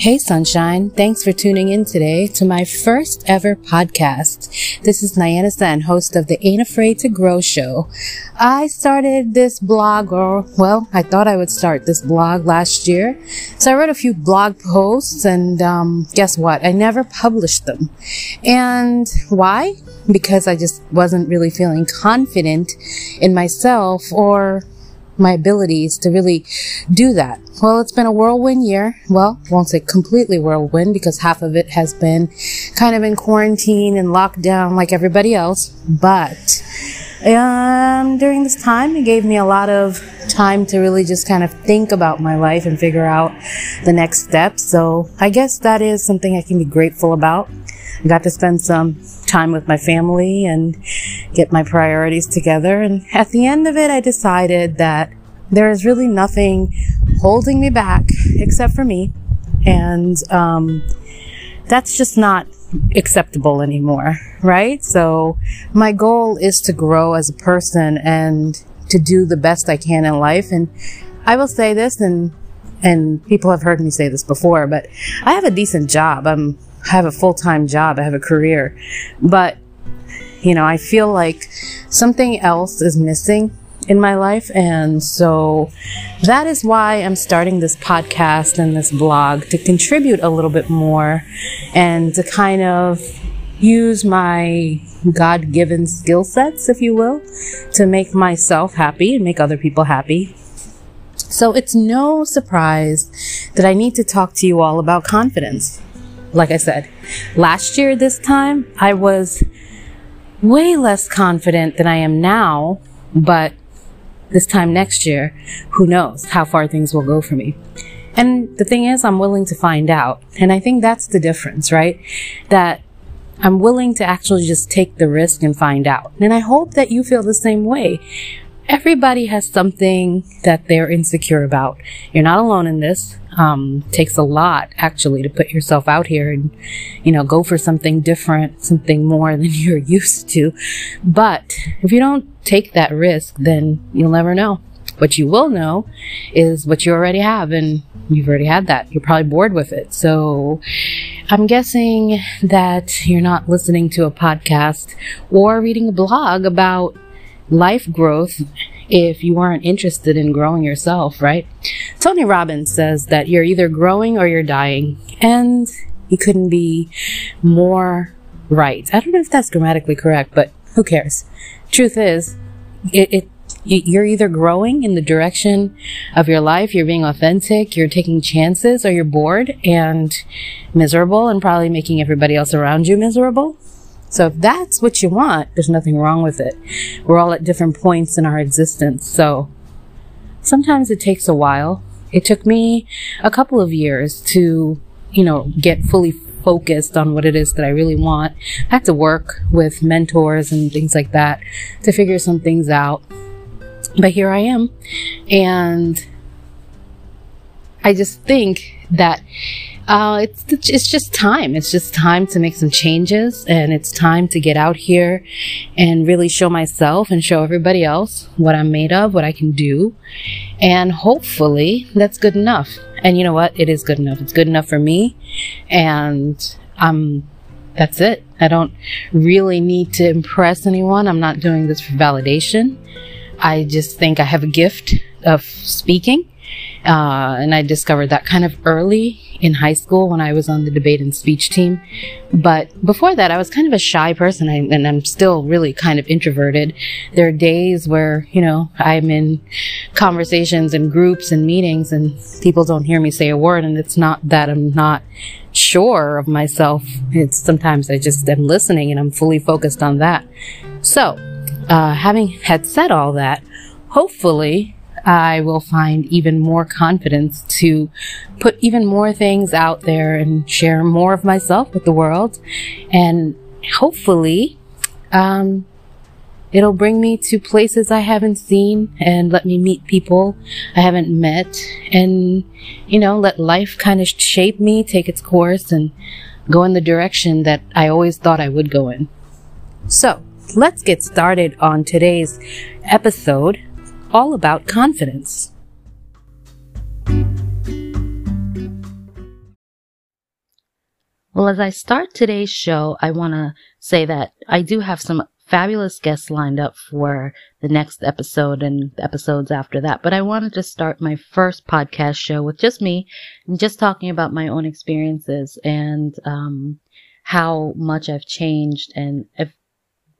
Hey Sunshine, thanks for tuning in today to my first ever podcast. This is Nayana Sen, host of the Ain't Afraid to Grow show. I started this blog, I thought I would start this blog last year. So I wrote a few blog posts and guess what? I never published them. And why? Because I just wasn't really feeling confident in myself or my abilities to really do that. Well, it's been a whirlwind year. Well, I won't say completely whirlwind because half of it has been kind of in quarantine and lockdown like everybody else. But during this time, it gave me a lot of time to really just kind of think about my life and figure out the next step. So I guess that is something I can be grateful about. I got to spend some time with my family and get my priorities together. And at the end of it, I decided that there is really nothing holding me back except for me. And that's just not acceptable anymore, right? So my goal is to grow as a person and to do the best I can in life. And I will say this, and people have heard me say this before, but I have a decent job. I have a full-time job. I have a career. But, you know, I feel like something else is missing in my life. And so that is why I'm starting this podcast and this blog, to contribute a little bit more and to kind of use my God-given skill sets, if you will, to make myself happy and make other people happy. So it's no surprise that I need to talk to you all about confidence. Like I said, last year this time, I was way less confident than I am now, but this time next year, who knows how far things will go for me. And the thing is, I'm willing to find out. And I think that's the difference, right? That I'm willing to actually just take the risk and find out. And I hope that you feel the same way. Everybody has something that they're insecure about. You're not alone in this. Takes a lot actually to put yourself out here and, you know, go for something different, something more than you're used to. But if you don't take that risk, then you'll never know. What you will know is what you already have, and you've already had that. You're probably bored with it. So I'm guessing that you're not listening to a podcast or reading a blog about life growth if you aren't interested in growing yourself, right? Tony Robbins says that you're either growing or you're dying, and you couldn't be more right. I don't know if that's grammatically correct, but who cares? Truth is, you're either growing in the direction of your life, you're being authentic, you're taking chances, or you're bored and miserable and probably making everybody else around you miserable. So if that's what you want, there's nothing wrong with it. We're all at different points in our existence. So sometimes it takes a while. It took me a couple of years to, you know, get fully focused on what it is that I really want. I had to work with mentors and things like that to figure some things out. But here I am. And I just think that it's just time. It's just time to make some changes, and it's time to get out here and really show myself and show everybody else what I'm made of, what I can do. And hopefully that's good enough. And you know what? It is good enough. It's good enough for me. And that's it. I don't really need to impress anyone. I'm not doing this for validation. I just think I have a gift of speaking. And I discovered that kind of early in high school when I was on the debate and speech team. But before that, I was kind of a shy person, and I'm still really kind of introverted. There are days where, you know, I'm in conversations and groups and meetings and people don't hear me say a word, and it's not that I'm not sure of myself. It's sometimes I just am listening and I'm fully focused on that. So, having had said all that, hopefully I will find even more confidence to put even more things out there and share more of myself with the world. And hopefully, it'll bring me to places I haven't seen and let me meet people I haven't met, and, you know, let life kind of shape me, take its course, and go in the direction that I always thought I would go in. So let's get started on today's episode, all about confidence. Well, as I start today's show, I want to say that I do have some fabulous guests lined up for the next episode and episodes after that. But I wanted to start my first podcast show with just me and just talking about my own experiences and how much I've changed. And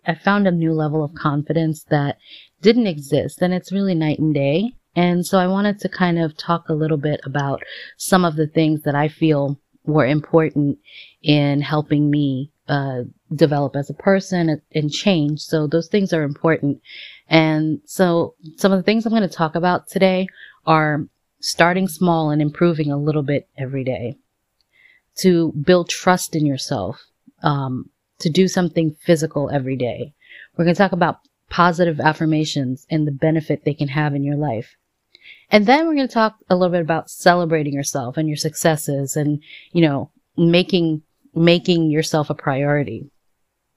I found a new level of confidence that didn't exist. And it's really night and day. And so I wanted to kind of talk a little bit about some of the things that I feel were important in helping me develop as a person and change. So those things are important. And so some of the things I'm going to talk about today are starting small and improving a little bit every day, to build trust in yourself, to do something physical every day. We're going to talk about positive affirmations and the benefit they can have in your life. And then we're going to talk a little bit about celebrating yourself and your successes and, you know, making yourself a priority.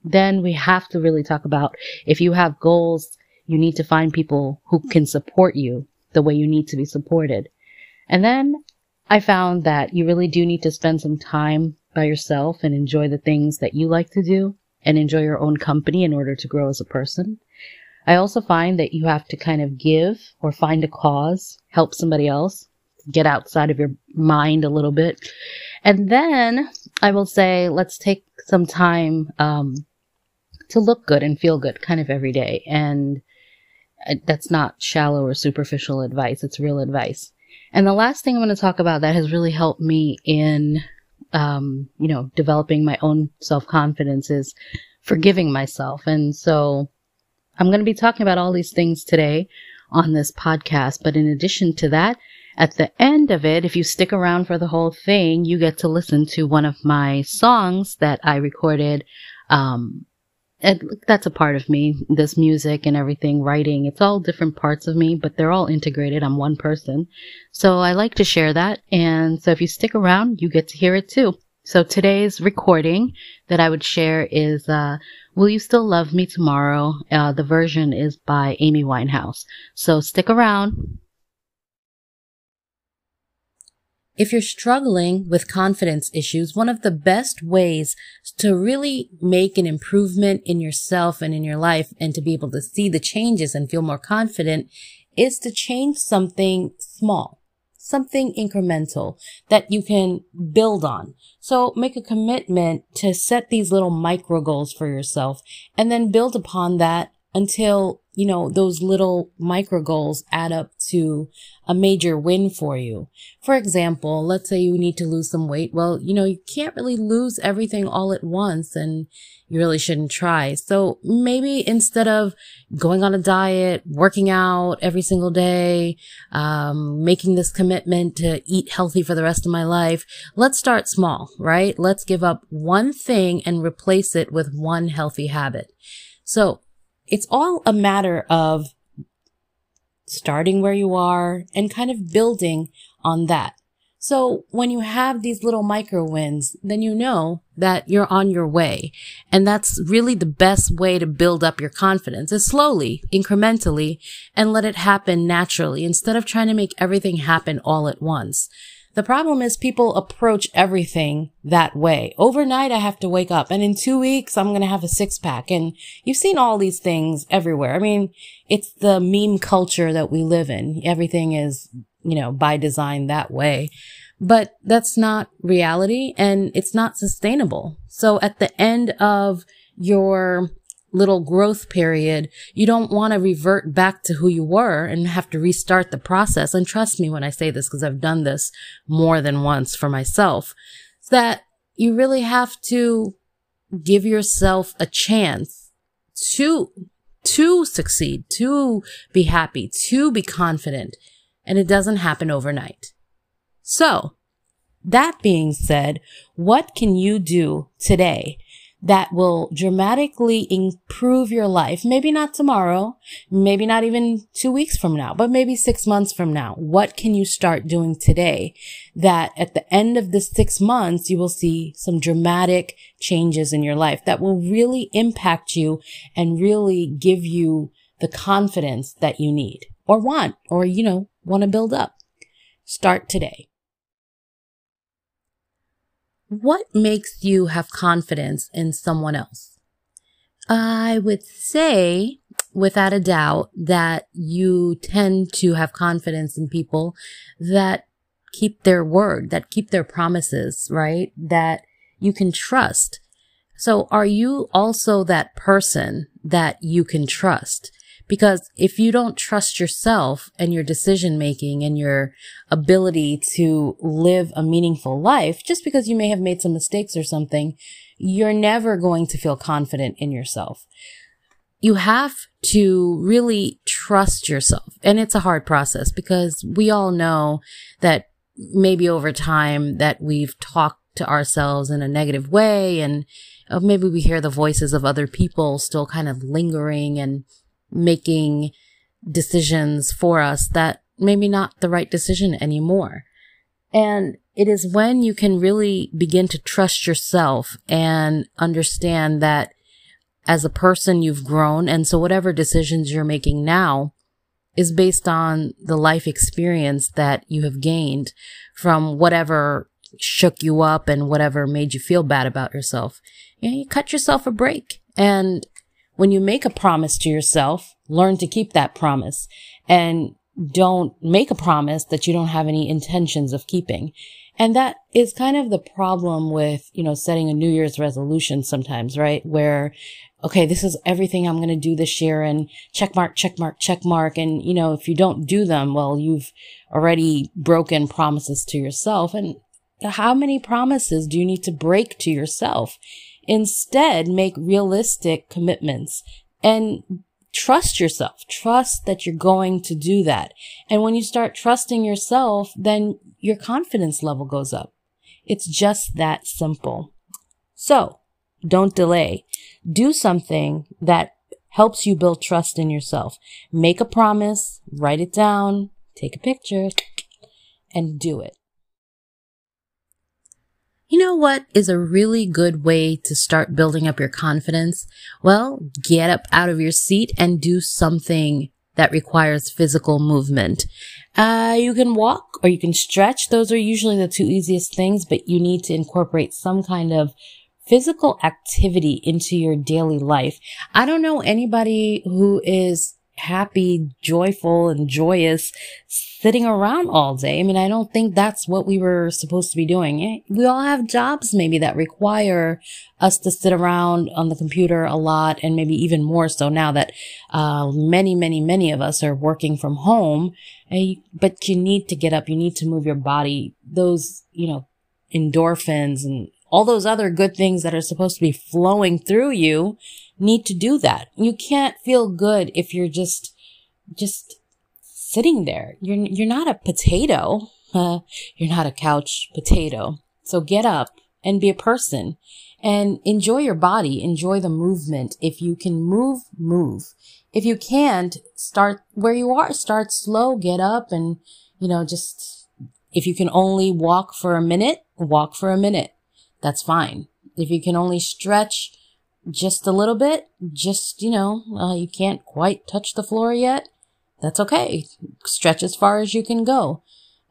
Then we have to really talk about, if you have goals, you need to find people who can support you the way you need to be supported. And then I found that you really do need to spend some time by yourself and enjoy the things that you like to do and enjoy your own company in order to grow as a person. I also find that you have to kind of give or find a cause, help somebody else, get outside of your mind a little bit. And then I will say, let's take some time to look good and feel good kind of every day. And that's not shallow or superficial advice. It's real advice. And the last thing I'm going to talk about that has really helped me in, you know, developing my own self-confidence is forgiving myself. And so I'm going to be talking about all these things today on this podcast. But in addition to that, at the end of it, if you stick around for the whole thing, you get to listen to one of my songs that I recorded. And that's a part of me, this music and everything, writing. It's all different parts of me, but they're all integrated. I'm one person. So I like to share that. And so if you stick around, you get to hear it too. So today's recording that I would share is Will You Still Love Me Tomorrow? The version is by Amy Winehouse. So stick around. If you're struggling with confidence issues, one of the best ways to really make an improvement in yourself and in your life and to be able to see the changes and feel more confident is to change something small. Something incremental that you can build on. So make a commitment to set these little micro goals for yourself and then build upon that until, you know, those little micro goals add up to a major win for you. For example, let's say you need to lose some weight. Well, you know, you can't really lose everything all at once and you really shouldn't try. So maybe instead of going on a diet, working out every single day, making this commitment to eat healthy for the rest of my life, let's start small, right? Let's give up one thing and replace it with one healthy habit. So it's all a matter of starting where you are and kind of building on that. So when you have these little micro wins, then you know that you're on your way. And that's really the best way to build up your confidence, is slowly, incrementally, and let it happen naturally instead of trying to make everything happen all at once. The problem is people approach everything that way. Overnight, I have to wake up, and in 2 weeks, I'm going to have a six-pack. And you've seen all these things everywhere. I mean, it's the meme culture that we live in. Everything is, you know, by design that way. But that's not reality, and it's not sustainable. So at the end of your little growth period, you don't want to revert back to who you were and have to restart the process. And trust me when I say this, because I've done this more than once for myself, that you really have to give yourself a chance to succeed, to be happy, to be confident. And it doesn't happen overnight. So that being said, what can you do today that will dramatically improve your life? Maybe not tomorrow, maybe not even 2 weeks from now, but maybe 6 months from now. What can you start doing today that at the end of the 6 months, you will see some dramatic changes in your life that will really impact you and really give you the confidence that you need or want, or, you know, want to build up? Start today. What makes you have confidence in someone else? I would say, without a doubt, that you tend to have confidence in people that keep their word, that keep their promises, right? That you can trust. So are you also that person that you can trust? Because if you don't trust yourself and your decision making and your ability to live a meaningful life, just because you may have made some mistakes or something, you're never going to feel confident in yourself. You have to really trust yourself. And it's a hard process because we all know that maybe over time that we've talked to ourselves in a negative way, and maybe we hear the voices of other people still kind of lingering and making decisions for us that maybe not the right decision anymore. And it is when you can really begin to trust yourself and understand that as a person you've grown, and so whatever decisions you're making now is based on the life experience that you have gained from whatever shook you up and whatever made you feel bad about yourself. You cut yourself a break. And when you make a promise to yourself, learn to keep that promise, and don't make a promise that you don't have any intentions of keeping. And that is kind of the problem with, setting a New Year's resolution sometimes, right? Where, okay, this is everything I'm going to do this year, and check mark, check mark, check mark. And, if you don't do them, well, you've already broken promises to yourself. And how many promises do you need to break to yourself? Instead, make realistic commitments and trust yourself. Trust that you're going to do that. And when you start trusting yourself, then your confidence level goes up. It's just that simple. So don't delay. Do something that helps you build trust in yourself. Make a promise, write it down, take a picture, and do it. You know what is a really good way to start building up your confidence? Well, get up out of your seat and do something that requires physical movement. You can walk or you can stretch. Those are usually the two easiest things, but you need to incorporate some kind of physical activity into your daily life. I don't know anybody who is happy, joyful, and joyous sitting around all day. I mean, I don't think that's what we were supposed to be doing. We all have jobs maybe that require us to sit around on the computer a lot, and maybe even more so now that many of us are working from home. But you need to get up. You need to move your body. Those, endorphins and all those other good things that are supposed to be flowing through you need to do that. You can't feel good if you're just sitting there. You're not a potato. You're not a couch potato. So get up and be a person and enjoy your body. Enjoy the movement. If you can move, move. If you can't, start where you are. Start slow. Get up and, just, if you can only walk for a minute, walk for a minute. That's fine. If you can only stretch just a little bit, you can't quite touch the floor yet. That's okay. Stretch as far as you can go,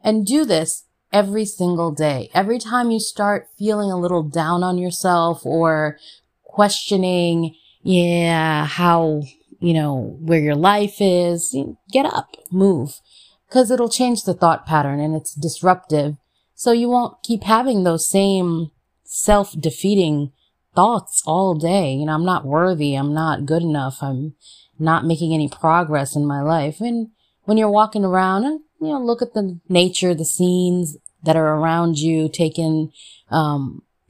and do this every single day. Every time you start feeling a little down on yourself or questioning, how, where your life is, get up, move, because it'll change the thought pattern and it's disruptive. So you won't keep having those same self-defeating thoughts all day. I'm not worthy. I'm not good enough. I'm not making any progress in my life. And when you're walking around, look at the nature, the scenes that are around you, take in,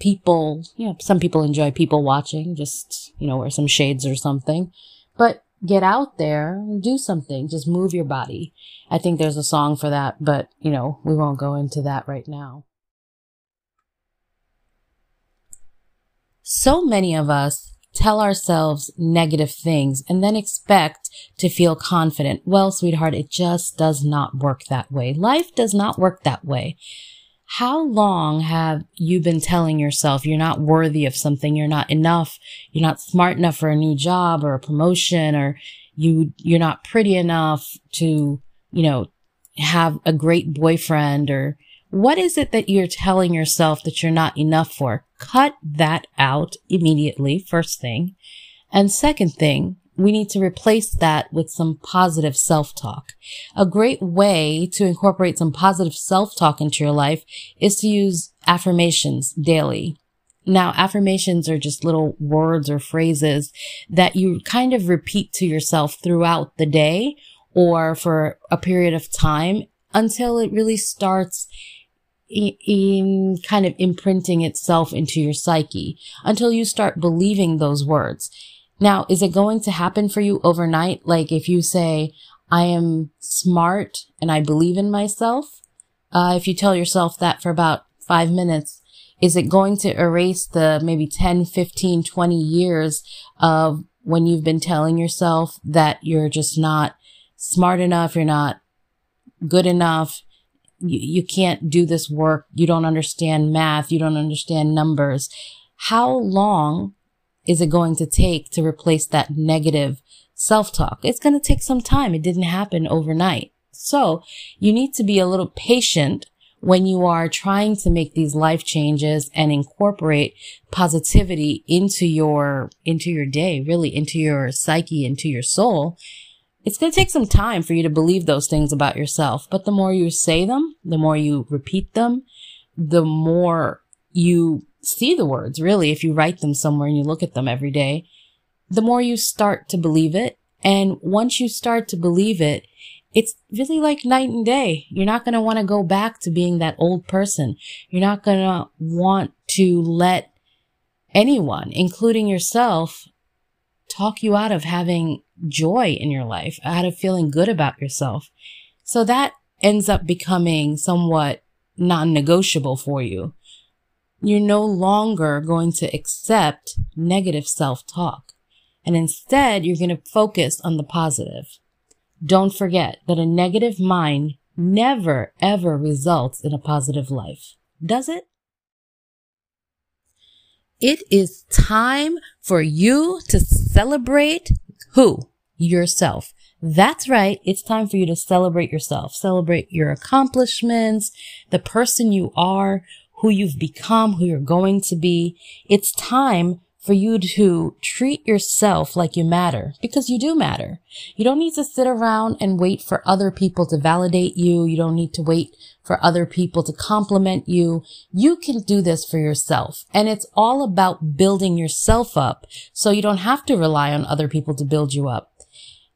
people, some people enjoy people watching, just, or some shades or something, but get out there and do something. Just move your body. I think there's a song for that, but we won't go into that right now. So many of us tell ourselves negative things and then expect to feel confident. Well, sweetheart, it just does not work that way. Life does not work that way. How long have you been telling yourself you're not worthy of something, you're not enough, you're not smart enough for a new job or a promotion, or you're not pretty enough to, have a great boyfriend, or What is it that you're telling yourself that you're not enough for? Cut that out immediately, first thing. And second thing, we need to replace that with some positive self-talk. A great way to incorporate some positive self-talk into your life is to use affirmations daily. Now, affirmations are just little words or phrases that you kind of repeat to yourself throughout the day or for a period of time until it really starts in kind of imprinting itself into your psyche, until you start believing those words. Now, is it going to happen for you overnight? Like if you say, I am smart and I believe in myself, if you tell yourself that for about 5 minutes, is it going to erase the maybe 10, 15, 20 years of when you've been telling yourself that you're just not smart enough, you're not good enough, you can't do this work, you don't understand math, you don't understand numbers? How long is it going to take to replace that negative self-talk? It's going to take some time. It didn't happen overnight. So you need to be a little patient when you are trying to make these life changes and incorporate positivity into your day, really into your psyche, into your soul. It's going to take some time for you to believe those things about yourself. But the more you say them, the more you repeat them, the more you see the words, really, if you write them somewhere and you look at them every day, the more you start to believe it. And once you start to believe it, it's really like night and day. You're not going to want to go back to being that old person. You're not going to want to let anyone, including yourself, talk you out of having joy in your life, out of feeling good about yourself. So that ends up becoming somewhat non-negotiable for you. You're no longer going to accept negative self-talk. And instead, you're going to focus on the positive. Don't forget that a negative mind never, ever results in a positive life. Does it? It is time for you to celebrate who? Yourself. That's right. It's time for you to celebrate yourself. Celebrate your accomplishments, the person you are, who you've become, who you're going to be. It's time for you to treat yourself like you matter, because you do matter. You don't need to sit around and wait for other people to validate you. You don't need to wait for other people to compliment you. You can do this for yourself. And it's all about building yourself up so you don't have to rely on other people to build you up.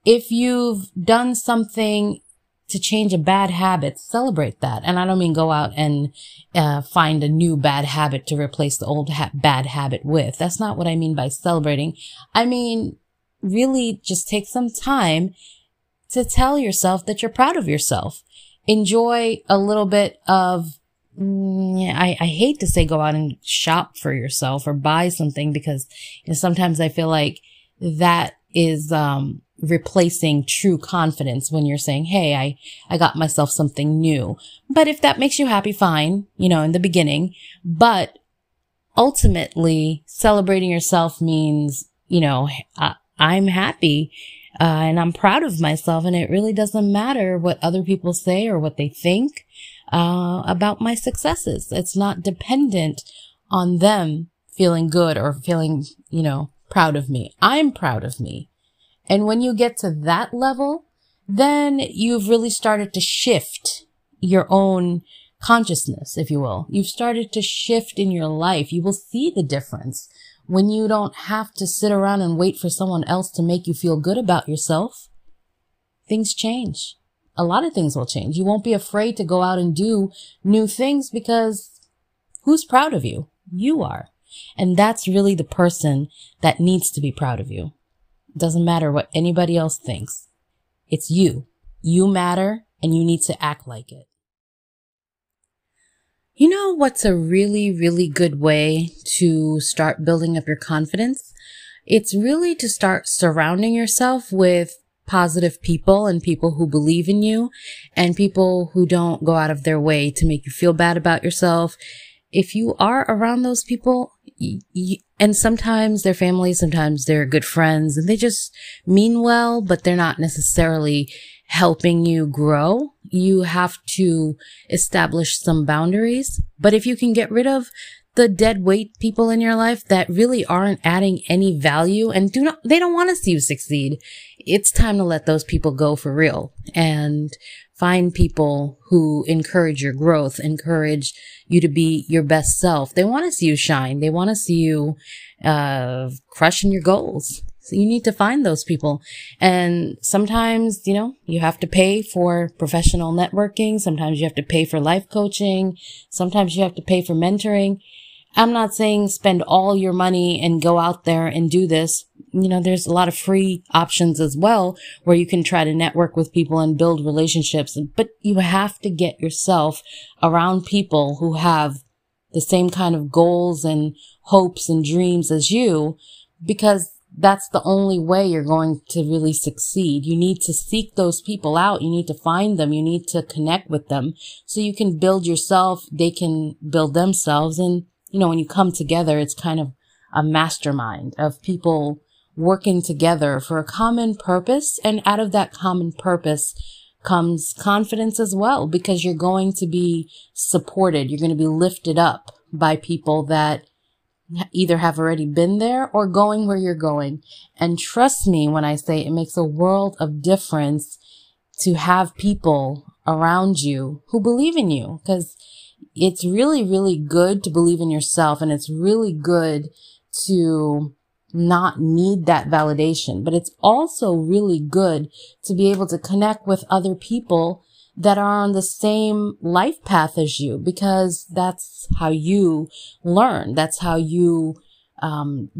If you've done something to change a bad habit, celebrate that. And I don't mean go out and find a new bad habit to replace the old bad habit with. That's not what I mean by celebrating. I mean, really just take some time to tell yourself that you're proud of yourself. Enjoy a little bit of, I hate to say go out and shop for yourself or buy something, because sometimes I feel like that is replacing true confidence when you're saying, hey, I got myself something new. But if that makes you happy, fine, in the beginning. But ultimately, celebrating yourself means, I'm happy and I'm proud of myself. And it really doesn't matter what other people say or what they think about my successes. It's not dependent on them feeling good or feeling, proud of me. I'm proud of me. And when you get to that level, then you've really started to shift your own consciousness, if you will. You've started to shift in your life. You will see the difference when you don't have to sit around and wait for someone else to make you feel good about yourself. Things change. A lot of things will change. You won't be afraid to go out and do new things, because who's proud of you? You are. And that's really the person that needs to be proud of you. Doesn't matter what anybody else thinks. It's you. You matter, and you need to act like it. You know what's a really, really good way to start building up your confidence? It's really to start surrounding yourself with positive people and people who believe in you and people who don't go out of their way to make you feel bad about yourself. If you are around those people, and sometimes they're family, sometimes they're good friends, and they just mean well, but they're not necessarily helping you grow. You have to establish some boundaries. But if you can get rid of the dead weight people in your life that really aren't adding any value and they don't want to see you succeed, it's time to let those people go for real and find people who encourage your growth, encourage you to be your best self. They want to see you shine. They want to see you crushing your goals. So you need to find those people. And sometimes, you know, you have to pay for professional networking. Sometimes you have to pay for life coaching. Sometimes you have to pay for mentoring. I'm not saying spend all your money and go out there and do this. You know, there's a lot of free options as well where you can try to network with people and build relationships. But you have to get yourself around people who have the same kind of goals and hopes and dreams as you, because that's the only way you're going to really succeed. You need to seek those people out. You need to find them. You need to connect with them so you can build yourself. They can build themselves. And, you know, when you come together, it's kind of a mastermind of people working together for a common purpose. And out of that common purpose comes confidence as well, because you're going to be supported. You're going to be lifted up by people that either have already been there or going where you're going. And trust me when I say it makes a world of difference to have people around you who believe in you, because it's really, really good to believe in yourself, and it's really good to not need that validation. But it's also really good to be able to connect with other people that are on the same life path as you, because that's how you learn. That's how you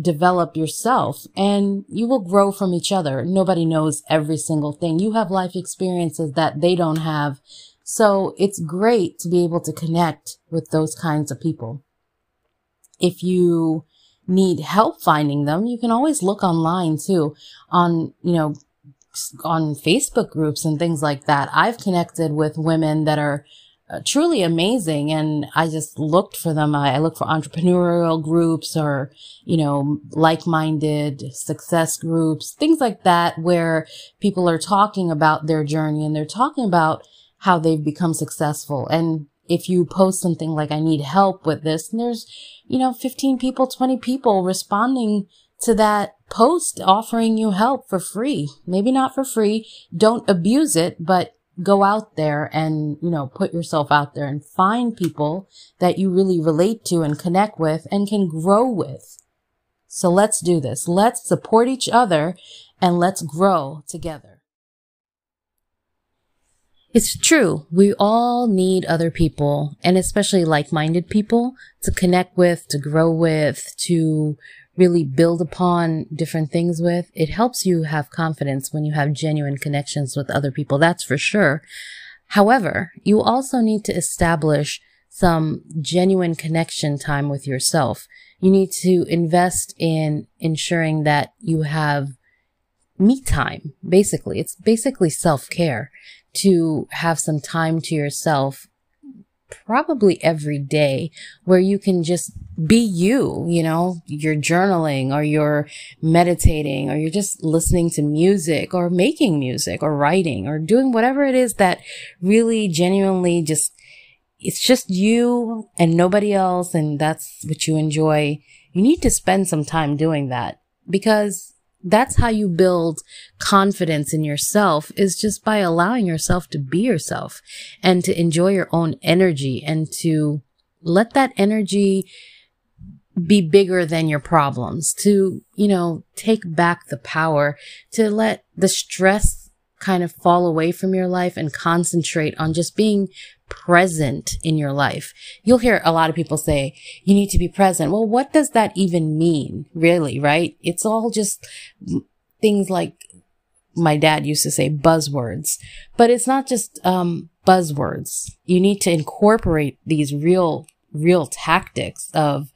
develop yourself, and you will grow from each other. Nobody knows every single thing. You have life experiences that they don't have. So it's great to be able to connect with those kinds of people. If you need help finding them, you can always look online too, on, you know, on Facebook groups and things like that. I've connected with women that are truly amazing, and I just looked for them. I look for entrepreneurial groups or, you know, like-minded success groups, things like that, where people are talking about their journey and they're talking about how they've become successful. And if you post something like, I need help with this, and there's, you know, 15 people, 20 people responding to that post offering you help for free. Maybe not for free. Don't abuse it, but go out there and, you know, put yourself out there and find people that you really relate to and connect with and can grow with. So let's do this. Let's support each other and let's grow together. It's true. We all need other people, and especially like-minded people, to connect with, to grow with, to really build upon different things with. It helps you have confidence when you have genuine connections with other people. That's for sure. However, you also need to establish some genuine connection time with yourself. You need to invest in ensuring that you have me time, basically. It's basically self-care, to have some time to yourself, probably every day, where you can just be you, you know, you're journaling or you're meditating or you're just listening to music or making music or writing or doing whatever it is that really genuinely just, it's just you and nobody else, and that's what you enjoy. You need to spend some time doing that, because that's how you build confidence in yourself, is just by allowing yourself to be yourself and to enjoy your own energy and to let that energy be bigger than your problems, to, you know, take back the power, to let the stress kind of fall away from your life and concentrate on just being present in your life. You'll hear a lot of people say, you need to be present. Well, what does that even mean, really, right? It's all just things like my dad used to say, buzzwords. But it's not just buzzwords. You need to incorporate these real tactics of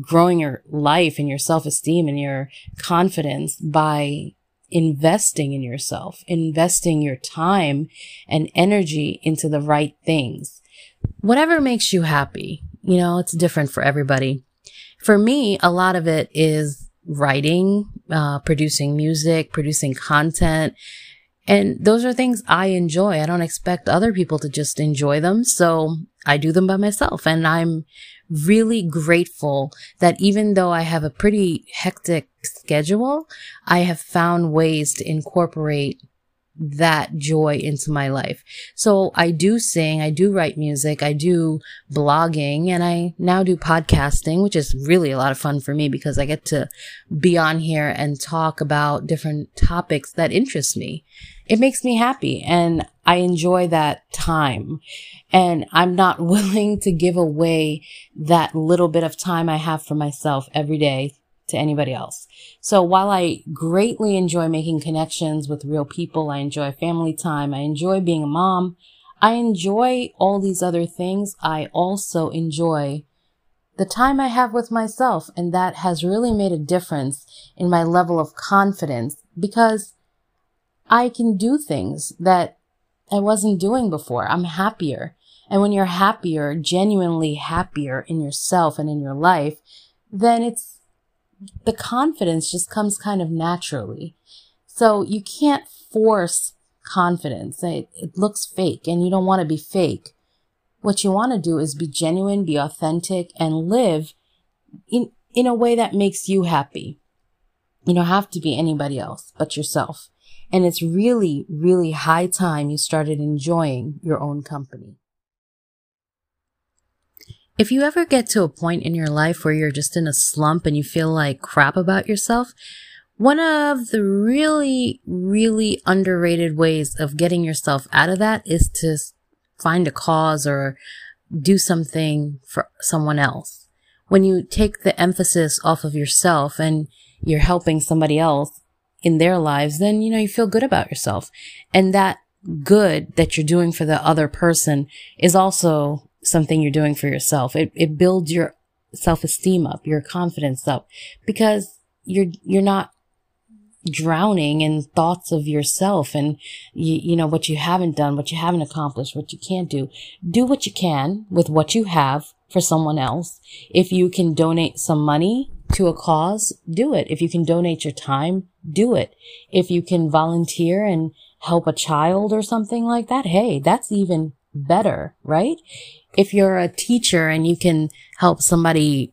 growing your life and your self-esteem and your confidence by investing in yourself, investing your time and energy into the right things. Whatever makes you happy, you know, it's different for everybody. for me, a lot of it is writing, producing music, producing content. And those are things I enjoy. I don't expect other people to just enjoy them. So I do them by myself. And I'm really grateful that even though I have a pretty hectic schedule, I have found ways to incorporate that joy into my life. So I do sing, I do write music, I do blogging, and I now do podcasting, which is really a lot of fun for me because I get to be on here and talk about different topics that interest me. It makes me happy and I enjoy that time. And I'm not willing to give away that little bit of time I have for myself every day to anybody else. So while I greatly enjoy making connections with real people, I enjoy family time, I enjoy being a mom, I enjoy all these other things, I also enjoy the time I have with myself. And that has really made a difference in my level of confidence because I can do things that I wasn't doing before. I'm happier. And when you're happier, genuinely happier in yourself and in your life, then the confidence just comes kind of naturally. So you can't force confidence. It looks fake and you don't want to be fake. What you want to do is be genuine, be authentic, and live in a way that makes you happy. You don't have to be anybody else but yourself. And it's really, really high time you started enjoying your own company. If you ever get to a point in your life where you're just in a slump and you feel like crap about yourself, one of the really, really underrated ways of getting yourself out of that is to find a cause or do something for someone else. When you take the emphasis off of yourself and you're helping somebody else in their lives, then, you feel good about yourself. And that good that you're doing for the other person is also something you're doing for yourself. It builds your self-esteem up, your confidence up, because you're not drowning in thoughts of yourself and you know what you haven't done, what you haven't accomplished, what you can't do. Do what you can with what you have for someone else. If you can donate some money to a cause, do it. If you can donate your time, do it. If you can volunteer and help a child or something like that, hey, that's even better, right? If you're a teacher and you can help somebody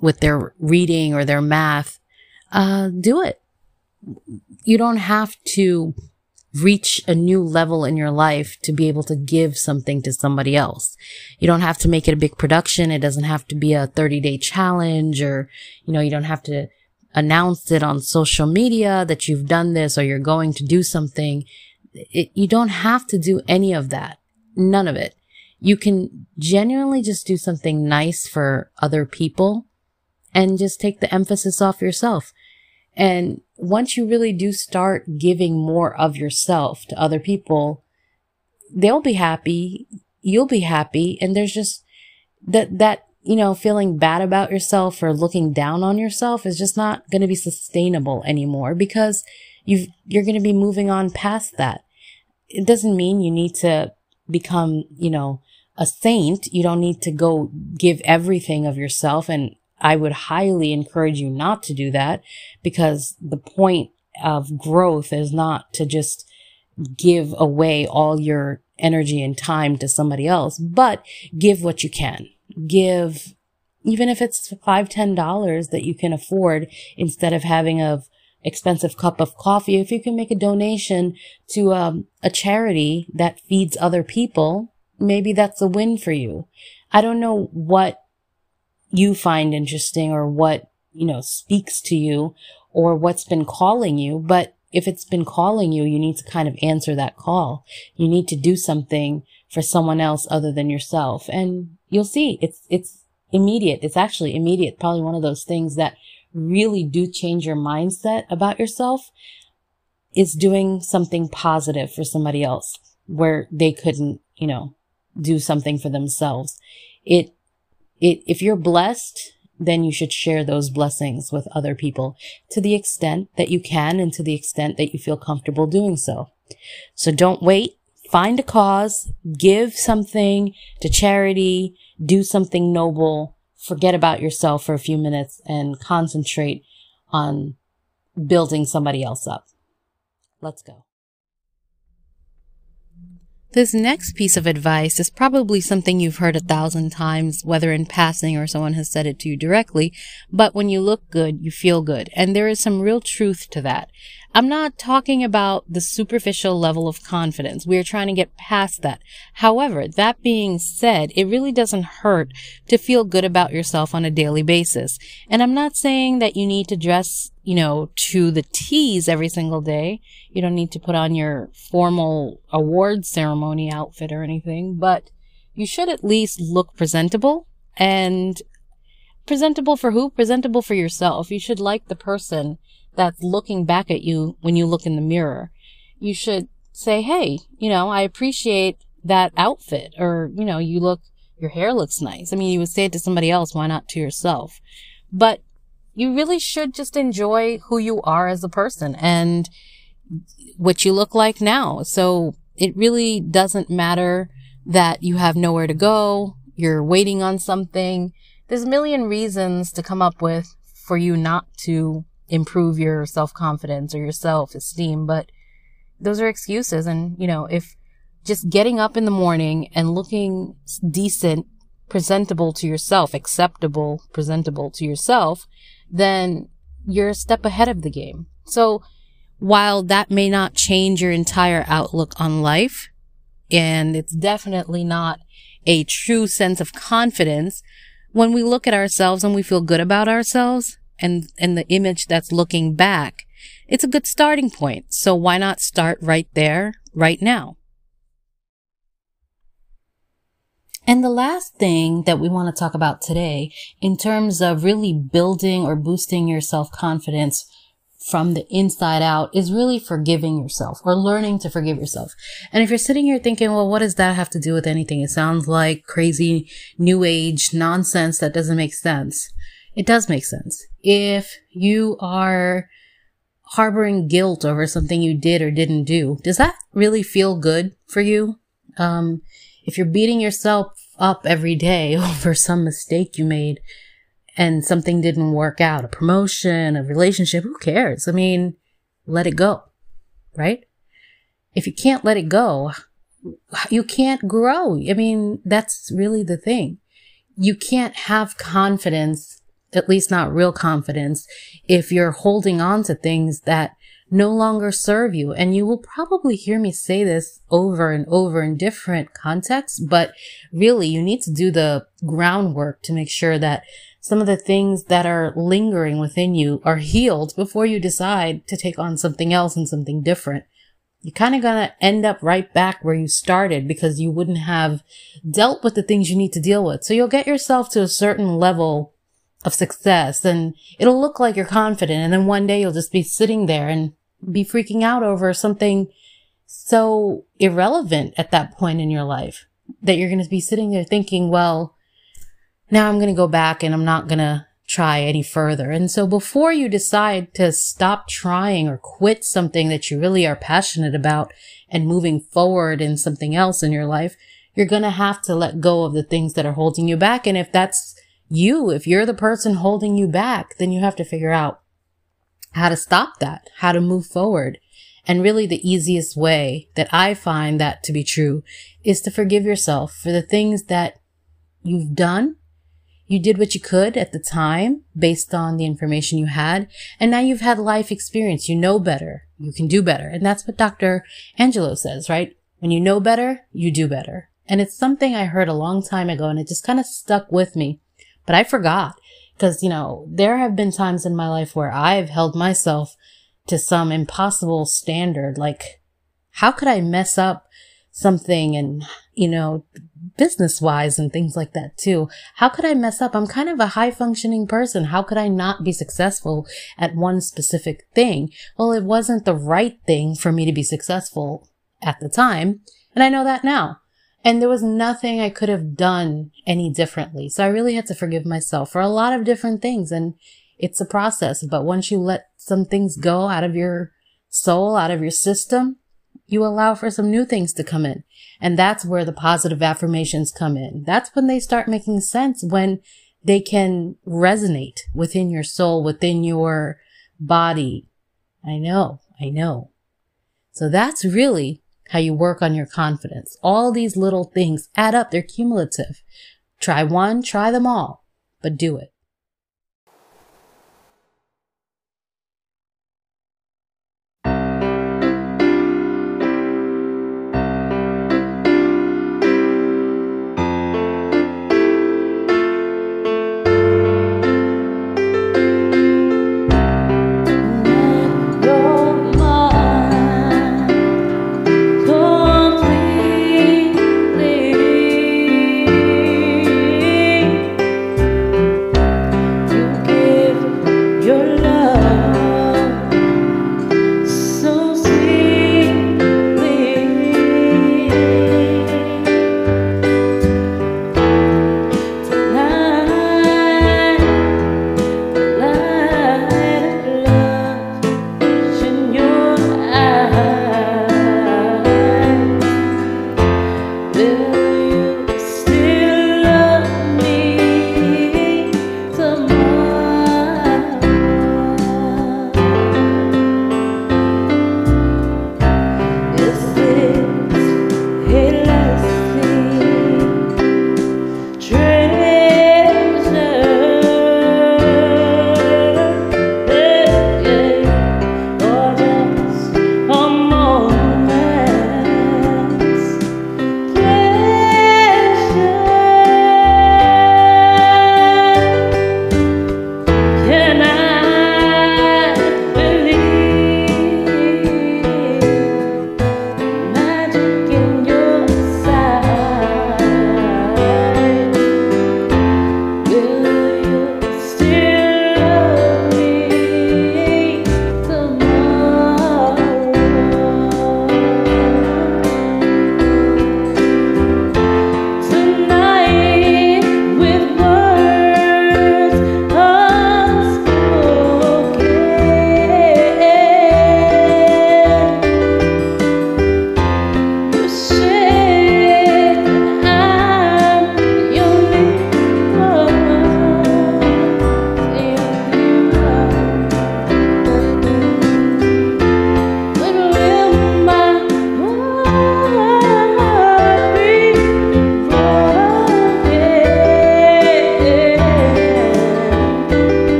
with their reading or their math, do it. You don't have to reach a new level in your life to be able to give something to somebody else. You don't have to make it a big production. It doesn't have to be a 30-day challenge or, you don't have to announce it on social media that you've done this or you're going to do something. You don't have to do any of that. None of it. You can genuinely just do something nice for other people and just take the emphasis off yourself. And once you really do start giving more of yourself to other people, they'll be happy, you'll be happy, and there's just that feeling bad about yourself or looking down on yourself is just not going to be sustainable anymore because you're going to be moving on past that. It doesn't mean you need to become, a saint. You don't need to go give everything of yourself. And I would highly encourage you not to do that because the point of growth is not to just give away all your energy and time to somebody else, but give what you can. Give, even if it's $5, $10 that you can afford instead of having a expensive cup of coffee. If you can make a donation to a charity that feeds other people, maybe that's a win for you. I don't know what you find interesting or what, speaks to you or what's been calling you, but if it's been calling you, you need to kind of answer that call. You need to do something for someone else other than yourself. And you'll see it's immediate. It's actually immediate. Probably one of those things that really do change your mindset about yourself is doing something positive for somebody else where they couldn't, do something for themselves. If you're blessed, then you should share those blessings with other people to the extent that you can and to the extent that you feel comfortable doing so. So don't wait. Find a cause, give something to charity, do something noble forget about yourself for a few minutes and concentrate on building somebody else up. Let's go. This next piece of advice is probably something you've heard 1,000 times, whether in passing or someone has said it to you directly, but when you look good, you feel good. And there is some real truth to that. I'm not talking about the superficial level of confidence. We are trying to get past that. However, that being said, it really doesn't hurt to feel good about yourself on a daily basis. And I'm not saying that you need to dress, to the T's every single day. You don't need to put on your formal award ceremony outfit or anything, but you should at least look presentable. And presentable for who? Presentable for yourself. You should like the person that's looking back at you when you look in the mirror. You should say, hey, I appreciate that outfit, or, your hair looks nice. I mean, you would say it to somebody else, why not to yourself? But you really should just enjoy who you are as a person and what you look like now. So it really doesn't matter that you have nowhere to go, you're waiting on something. There's a million reasons to come up with for you not to improve your self-confidence or your self-esteem, but those are excuses. And, if just getting up in the morning and looking decent, presentable to yourself, acceptable, presentable to yourself, then you're a step ahead of the game. So while that may not change your entire outlook on life, and it's definitely not a true sense of confidence, when we look at ourselves and we feel good about ourselves, and the image that's looking back, it's a good starting point. So why not start right there, right now? And the last thing that we want to talk about today in terms of really building or boosting your self-confidence from the inside out is really forgiving yourself, or learning to forgive yourself. And if you're sitting here thinking, well, what does that have to do with anything? It sounds like crazy new age nonsense that doesn't make sense. It does make sense. If you are harboring guilt over something you did or didn't do, does that really feel good for you? If you're beating yourself up every day over some mistake you made and something didn't work out, a promotion, a relationship, who cares? I mean, let it go, right? If you can't let it go, you can't grow. I mean, that's really the thing. You can't have confidence, at least not real confidence, if you're holding on to things that no longer serve you. And you will probably hear me say this over and over in different contexts, but really you need to do the groundwork to make sure that some of the things that are lingering within you are healed before you decide to take on something else and something different. You're kind of going to end up right back where you started because you wouldn't have dealt with the things you need to deal with. So you'll get yourself to a certain level of success and it'll look like you're confident, and then one day you'll just be sitting there and be freaking out over something so irrelevant at that point in your life that you're going to be sitting there thinking, well, now I'm going to go back and I'm not going to try any further. And so before you decide to stop trying or quit something that you really are passionate about and moving forward in something else in your life, you're going to have to let go of the things that are holding you back. And if that's you, if you're the person holding you back, then you have to figure out how to stop that, how to move forward. And really the easiest way that I find that to be true is to forgive yourself for the things that you've done. You did what you could at the time based on the information you had. And now you've had life experience. You know better. You can do better. And that's what Dr. Angelo says, right? When you know better, you do better. And it's something I heard a long time ago and it just kind of stuck with me. But I forgot because, there have been times in my life where I've held myself to some impossible standard. Like, how could I mess up something and, business wise and things like that too? How could I mess up? I'm kind of a high functioning person. How could I not be successful at one specific thing? Well, it wasn't the right thing for me to be successful at the time. And I know that now. And there was nothing I could have done any differently. So I really had to forgive myself for a lot of different things. And it's a process. But once you let some things go out of your soul, out of your system, you allow for some new things to come in. And that's where the positive affirmations come in. That's when they start making sense, when they can resonate within your soul, within your body. I know. So that's really how you work on your confidence. All these little things add up. They're cumulative. Try one, try them all, but do it.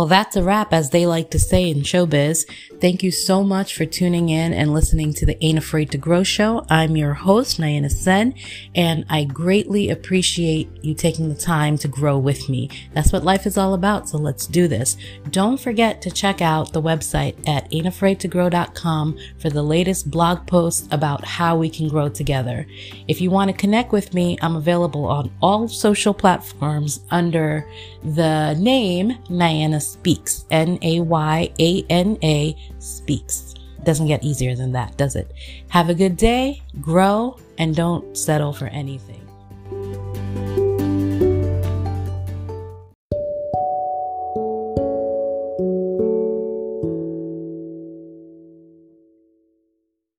Well, that's a wrap, as they like to say in showbiz. Thank you so much for tuning in and listening to the Ain't Afraid to Grow show. I'm your host, Nayana Sen, and I greatly appreciate you taking the time to grow with me. That's what life is all about, so let's do this. Don't forget to check out the website at aintafraidtogrow.com for the latest blog posts about how we can grow together. If you want to connect with me, I'm available on all social platforms under the name Nayana Speaks, Nayana Speaks. Doesn't get easier than that, does it? Have a good day, grow, and don't settle for anything.